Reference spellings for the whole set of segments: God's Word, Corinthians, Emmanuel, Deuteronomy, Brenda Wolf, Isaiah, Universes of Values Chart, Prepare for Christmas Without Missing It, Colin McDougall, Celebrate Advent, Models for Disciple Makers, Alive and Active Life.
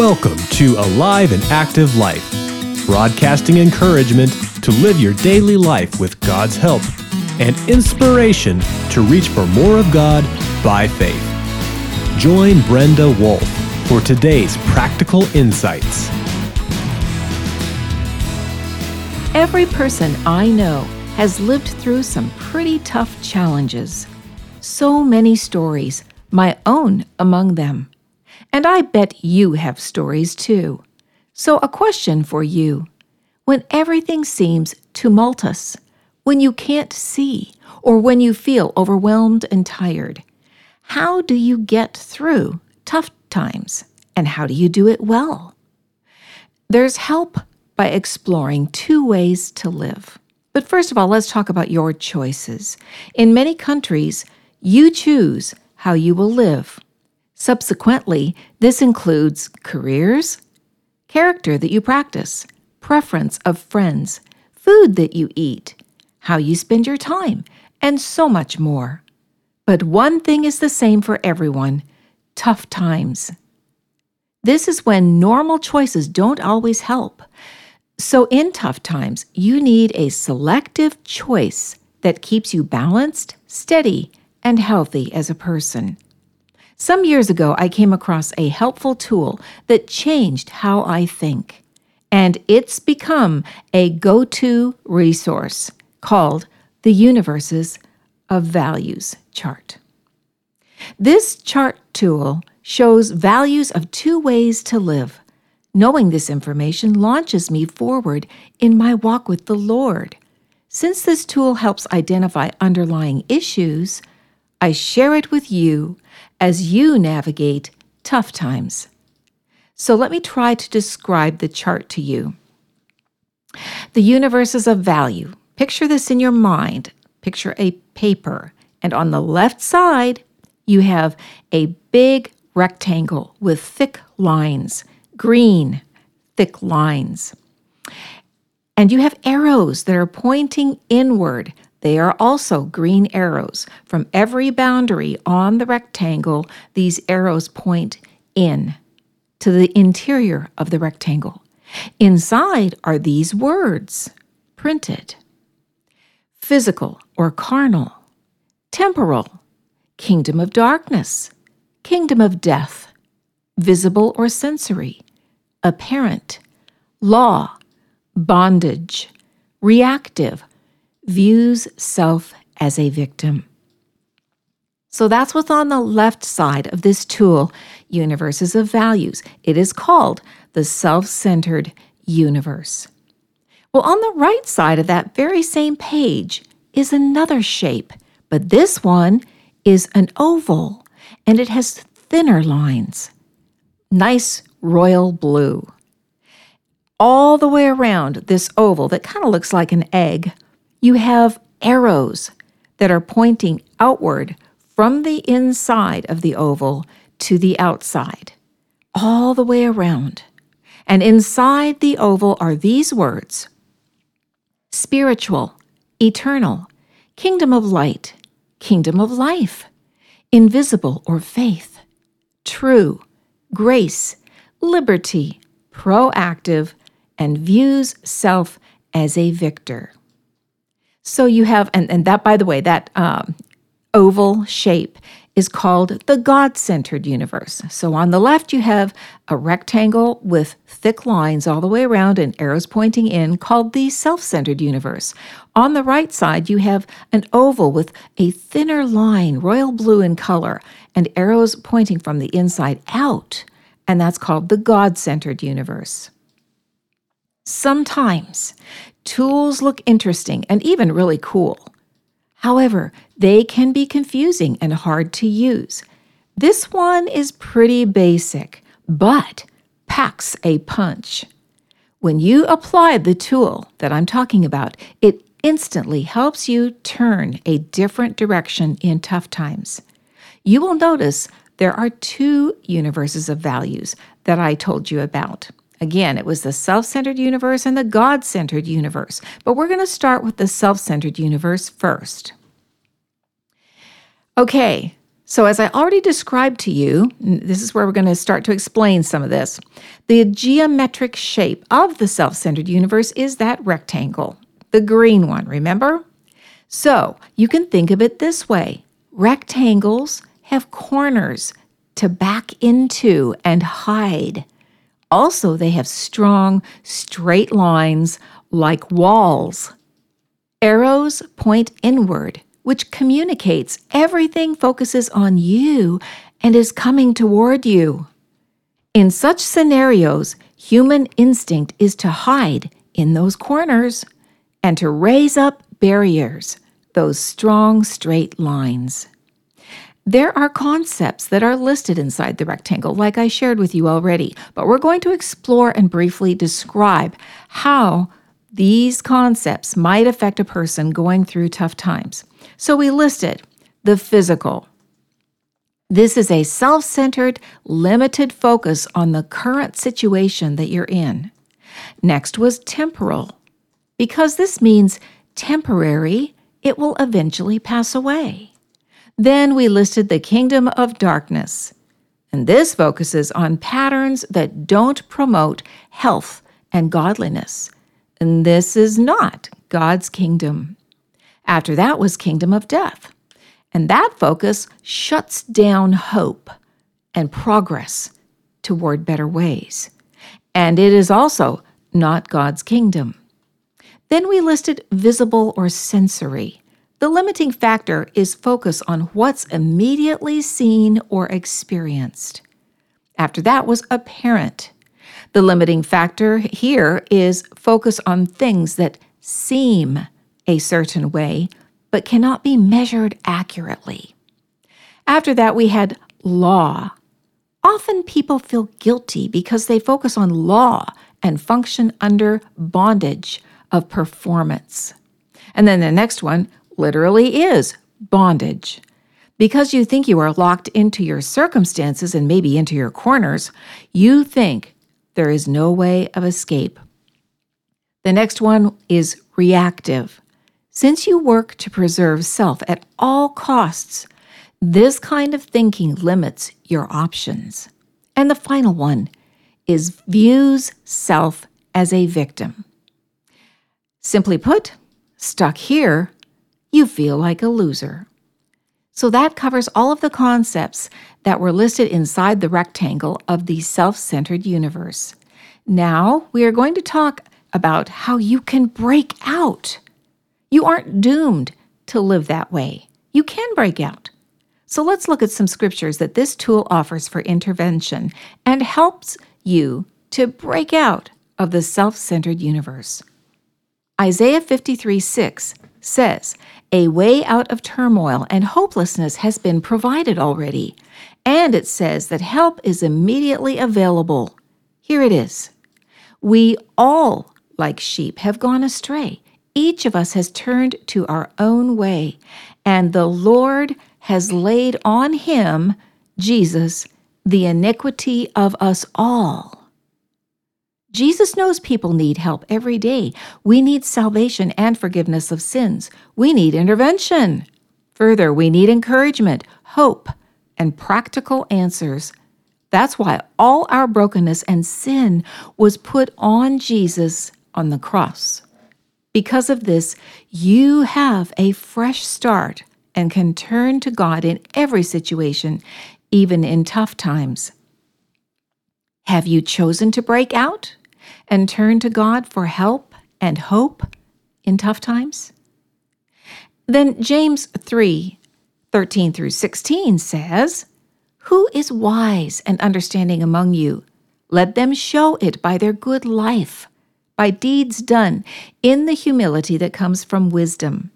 Welcome to Alive and Active Life, broadcasting encouragement to live your daily life with God's help and inspiration to reach for more of God by faith. Join Brenda Wolf for today's practical insights. Every person I know has lived through some pretty tough challenges. So many stories, my own among them. And I bet you have stories too. So a question for you. When everything seems tumultuous, when you can't see, or when you feel overwhelmed and tired, how do you get through tough times, and how do you do it well? There's help by exploring two ways to live. But first of all, let's talk about your choices. In many countries, you choose how you will live. Subsequently, this includes careers, character that you practice, preference of friends, food that you eat, how you spend your time, and so much more. But one thing is the same for everyone: tough times. This is when normal choices don't always help. So in tough times, you need a selective choice that keeps you balanced, steady, and healthy as a person. Some years ago, I came across a helpful tool that changed how I think, and it's become a go-to resource called the Universes of Values Chart. This chart tool shows values of two ways to live. Knowing this information launches me forward in my walk with the Lord. Since this tool helps identify underlying issues, I share it with you as you navigate tough times. So let me try to describe the chart to you. The Universes of Value. Picture this in your mind. Picture a paper. And on the left side, you have a big rectangle with thick lines, green, thick lines. And you have arrows that are pointing inward. They are also green arrows. From every boundary on the rectangle, these arrows point in to the interior of the rectangle. Inside are these words printed: physical or carnal, temporal, kingdom of darkness, kingdom of death, visible or sensory, apparent, law, bondage, reactive, views self as a victim. So that's what's on the left side of this tool, Universes of Values. It is called the self-centered universe. Well, on the right side of that very same page is another shape, but this one is an oval, and it has thinner lines. Nice royal blue. All the way around this oval that kind of looks like an egg, you have arrows that are pointing outward from the inside of the oval to the outside, all the way around. And inside the oval are these words: spiritual, eternal, kingdom of light, kingdom of life, invisible or faith, true, grace, liberty, proactive, and views self as a victor. So you have, and that, by the way, that oval shape is called the God-centered universe. So on the left, you have a rectangle with thick lines all the way around and arrows pointing in called the self-centered universe. On the right side, you have an oval with a thinner line, royal blue in color, and arrows pointing from the inside out, and that's called the God-centered universe. Sometimes tools look interesting and even really cool. However, they can be confusing and hard to use. This one is pretty basic, but packs a punch. When you apply the tool that I'm talking about, it instantly helps you turn a different direction in tough times. You will notice there are two universes of values that I told you about. Again, it was the self-centered universe and the God-centered universe, but we're going to start with the self-centered universe first. Okay, So as I already described to you, this is where we're going to start to explain some of this. The geometric shape of the self-centered universe is that rectangle, the green one, remember? So you can think of it this way. Rectangles have corners to back into and hide. Also, they have strong, straight lines like walls. Arrows point inward, which communicates everything focuses on you and is coming toward you. In such scenarios, human instinct is to hide in those corners and to raise up barriers, those strong straight lines. There are concepts that are listed inside the rectangle, like I shared with you already, but we're going to explore and briefly describe how these concepts might affect a person going through tough times. So we listed the physical. This is a self-centered, limited focus on the current situation that you're in. Next was temporal. Because this means temporary, it will eventually pass away. Then we listed the kingdom of darkness. And this focuses on patterns that don't promote health and godliness. And this is not God's kingdom. After that was kingdom of death. And that focus shuts down hope and progress toward better ways. And it is also not God's kingdom. Then we listed visible or sensory. The limiting factor is focus on what's immediately seen or experienced. After that was apparent. The limiting factor here is focus on things that seem a certain way, but cannot be measured accurately. After that, we had law. Often people feel guilty because they focus on law and function under bondage of performance. And then the next one literally is bondage. Because you think you are locked into your circumstances and maybe into your corners, you think there is no way of escape. The next one is reactive. Since you work to preserve self at all costs, this kind of thinking limits your options. And the final one is views self as a victim. Simply put, stuck here, you feel like a loser. So that covers all of the concepts that were listed inside the rectangle of the self-centered universe. Now we are going to talk about how you can break out. You aren't doomed to live that way. You can break out. So let's look at some scriptures that this tool offers for intervention and helps you to break out of the self-centered universe. Isaiah 53:6 says, "A way out of turmoil and hopelessness has been provided already." And it says that help is immediately available. Here it is. "We all, like sheep, have gone astray. Each of us has turned to our own way. And the Lord has laid on him," Jesus, "the iniquity of us all." Jesus knows people need help every day. We need salvation and forgiveness of sins. We need intervention. Further, we need encouragement, hope, and practical answers. That's why all our brokenness and sin was put on Jesus on the cross. Because of this, you have a fresh start and can turn to God in every situation, even in tough times. Have you chosen to break out and turn to God for help and hope in tough times? Then James 3:13 through 16 says, "Who is wise and understanding among you? Let them show it by their good life, by deeds done in the humility that comes from wisdom.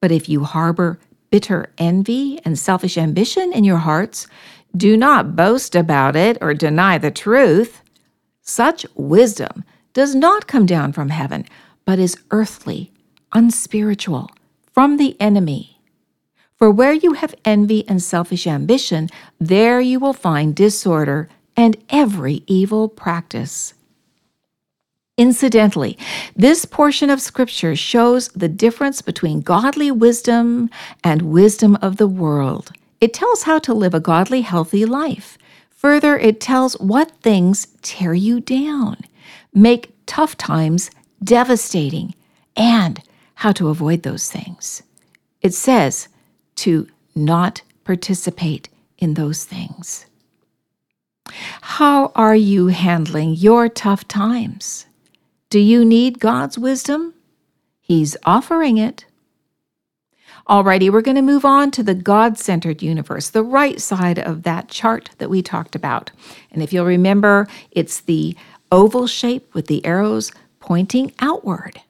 But if you harbor bitter envy and selfish ambition in your hearts, do not boast about it or deny the truth. Such wisdom does not come down from heaven, but is earthly, unspiritual, from the enemy. For where you have envy and selfish ambition, there you will find disorder and every evil practice." Incidentally, this portion of Scripture shows the difference between godly wisdom and wisdom of the world. It tells how to live a godly, healthy life. Further, it tells what things tear you down, make tough times devastating, and how to avoid those things. It says to not participate in those things. How are you handling your tough times? Do you need God's wisdom? He's offering it. Alrighty, we're going to move on to the God-centered universe, the right side of that chart that we talked about. And if you'll remember, it's the oval shape with the arrows pointing outward.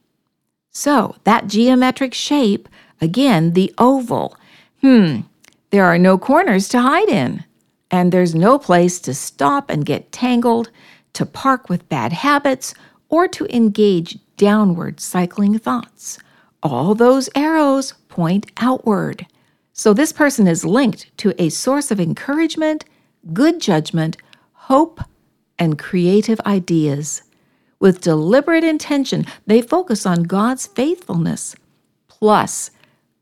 So that geometric shape, again, the oval. There are no corners to hide in, and there's no place to stop and get tangled, to park with bad habits, or to engage downward cycling thoughts. All those arrows point outward. So this person is linked to a source of encouragement, good judgment, hope, and creative ideas. With deliberate intention, they focus on God's faithfulness. Plus,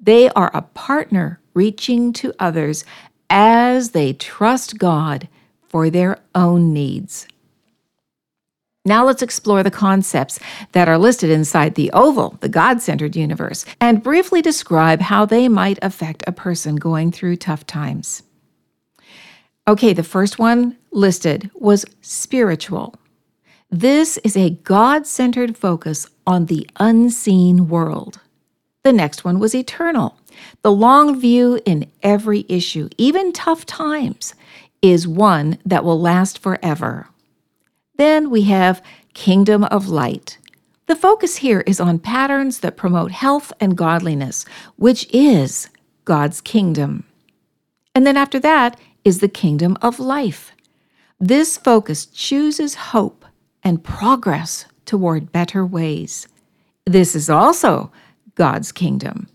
they are a partner reaching to others as they trust God for their own needs. Now let's explore the concepts that are listed inside the oval, the God-centered universe, and briefly describe how they might affect a person going through tough times. Okay, the first one listed was spiritual. This is a God-centered focus on the unseen world. The next one was eternal. The long view in every issue, even tough times, is one that will last forever. Then we have Kingdom of Light. The focus here is on patterns that promote health and godliness, which is God's kingdom. And then after that is the Kingdom of Life. This focus chooses hope and progress toward better ways. This is also God's kingdom.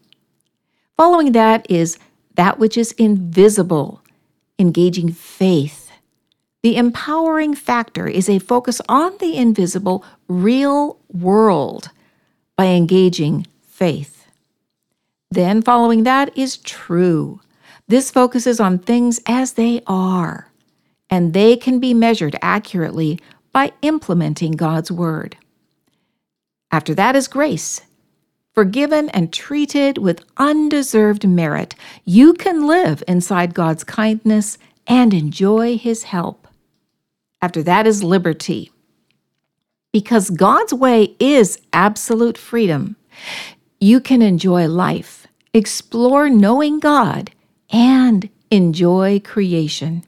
Following that is that which is invisible, engaging faith. The empowering factor is a focus on the invisible, real world by engaging faith. Then following that is true. This focuses on things as they are, and they can be measured accurately by implementing God's word. After that is grace. Forgiven and treated with undeserved merit, you can live inside God's kindness and enjoy his help. After that is liberty. Because God's way is absolute freedom, you can enjoy life, explore knowing God, and enjoy creation,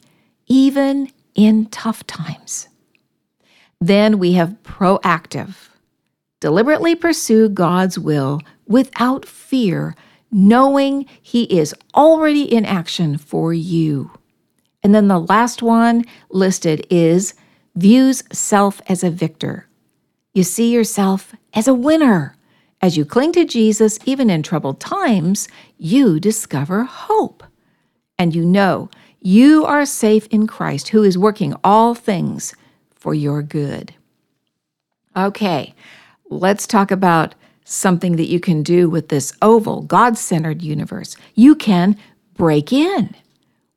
even in tough times. Then we have proactive. Deliberately pursue God's will without fear, knowing he is already in action for you. And then the last one listed is views self as a victor. You see yourself as a winner. As you cling to Jesus, even in troubled times, you discover hope. And you know you are safe in Christ, who is working all things for your good. Okay, let's talk about something that you can do with this oval, God-centered universe. You can break in,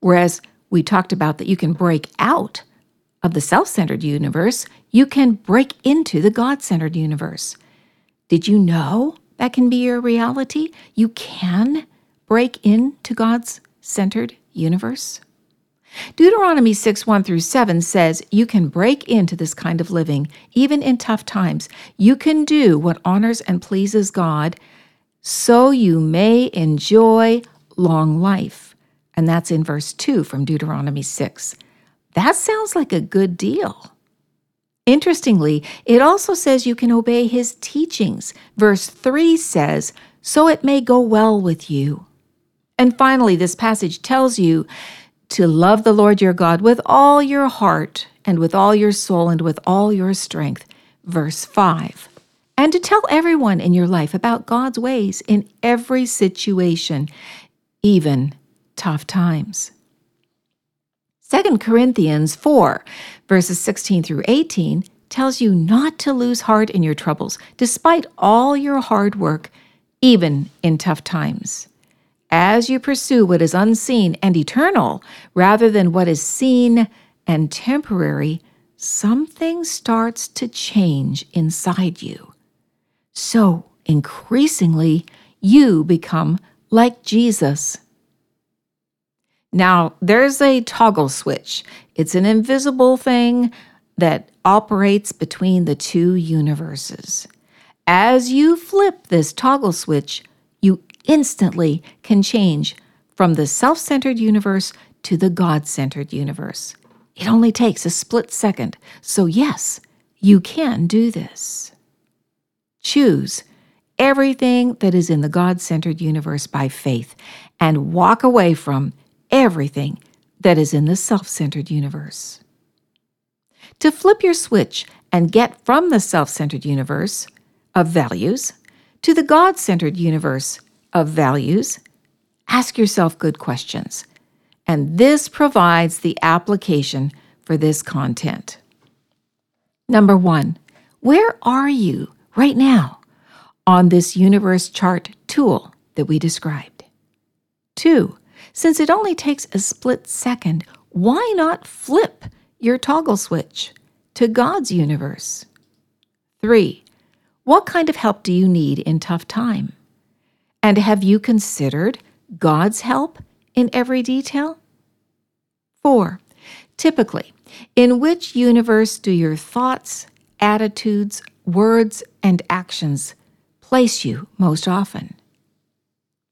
whereas we talked about that you can break out of the self-centered universe. You can break into the God-centered universe. Did you know that can be your reality? You can break into God's centered universe. Deuteronomy 6:1-7 says you can break into this kind of living, even in tough times. You can do what honors and pleases God, so you may enjoy long life. And that's in verse 2 from Deuteronomy 6. That sounds like a good deal. Interestingly, it also says you can obey his teachings. Verse 3 says, so it may go well with you. And finally, this passage tells you to love the Lord your God with all your heart and with all your soul and with all your strength. Verse 5. And to tell everyone in your life about God's ways in every situation, even tough times. 2 Corinthians 4, verses 16-18 tells you not to lose heart in your troubles, despite all your hard work, even in tough times. as you pursue what is unseen and eternal, rather than what is seen and temporary, something starts to change inside you. So increasingly, you become like Jesus. Now, there's a toggle switch. It's an invisible thing that operates between the two universes. As you flip this toggle switch, you instantly can change from the self-centered universe to the God-centered universe. It only takes a split second. So yes, you can do this. Choose everything that is in the God-centered universe by faith and walk away from everything that is in the self-centered universe. To flip your switch and get from the self-centered universe of values to the God-centered universe of values, ask yourself good questions. And this provides the application for this content. Number one, where are you right now on this universe chart tool that we described? Two, since it only takes a split second, why not flip your toggle switch to God's universe? Three, what kind of help do you need in tough time? And have you considered God's help in every detail? Four, typically, in which universe do your thoughts, attitudes, words, and actions place you most often?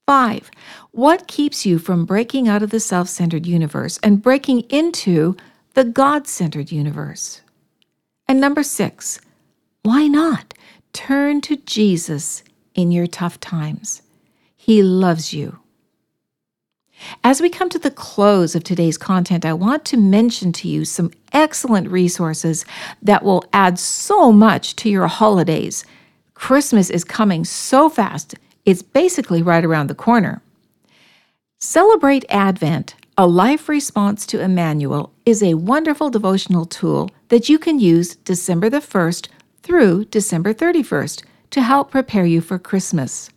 Five, what keeps you from breaking out of the self-centered universe and breaking into the God-centered universe? And number six, why not turn to Jesus in your tough times? He loves you. As we come to the close of today's content, I want to mention to you some excellent resources that will add so much to your holidays. Christmas is coming so fast. It's basically right around the corner. Celebrate Advent, a life response to Emmanuel, is a wonderful devotional tool that you can use December the 1st through December 31st to help prepare you for Christmas.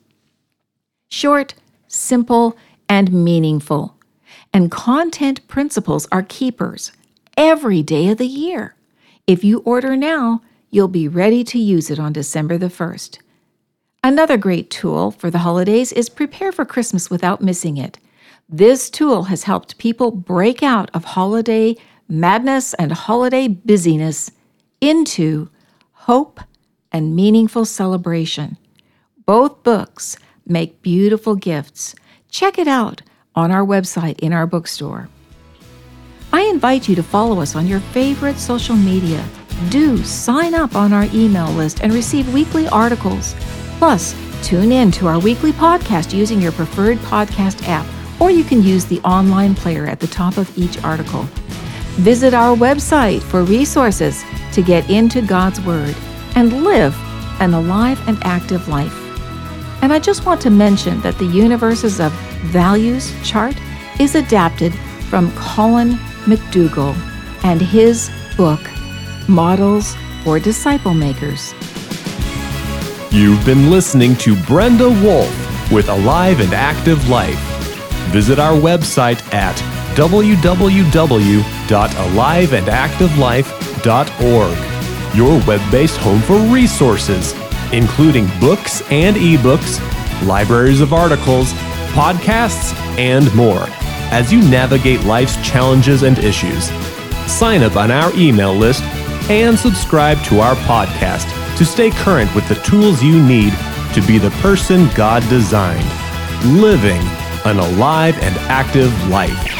Short, simple, and meaningful. And content principles are keepers every day of the year. If you order now, you'll be ready to use it on December the 1st. Another great tool for the holidays is Prepare for Christmas Without Missing It. This tool has helped people break out of holiday madness and holiday busyness into hope and meaningful celebration. Both books make beautiful gifts. Check it out on our website in our bookstore. I invite you to follow us on your favorite social media. Do sign up on our email list and receive weekly articles. Plus, tune in to our weekly podcast using your preferred podcast app, or you can use the online player at the top of each article. Visit our website for resources to get into God's Word and live an alive and active life. And I just want to mention that the Universes of Values Chart is adapted from Colin McDougall and his book, Models for Disciple Makers. You've been listening to Brenda Wolf with Alive and Active Life. Visit our website at www.aliveandactivelife.org, your web-based home for resources, including books and ebooks, libraries of articles, podcasts, and more, as you navigate life's challenges and issues. Sign up on our email list and subscribe to our podcast to stay current with the tools you need to be the person God designed, living an alive and active life.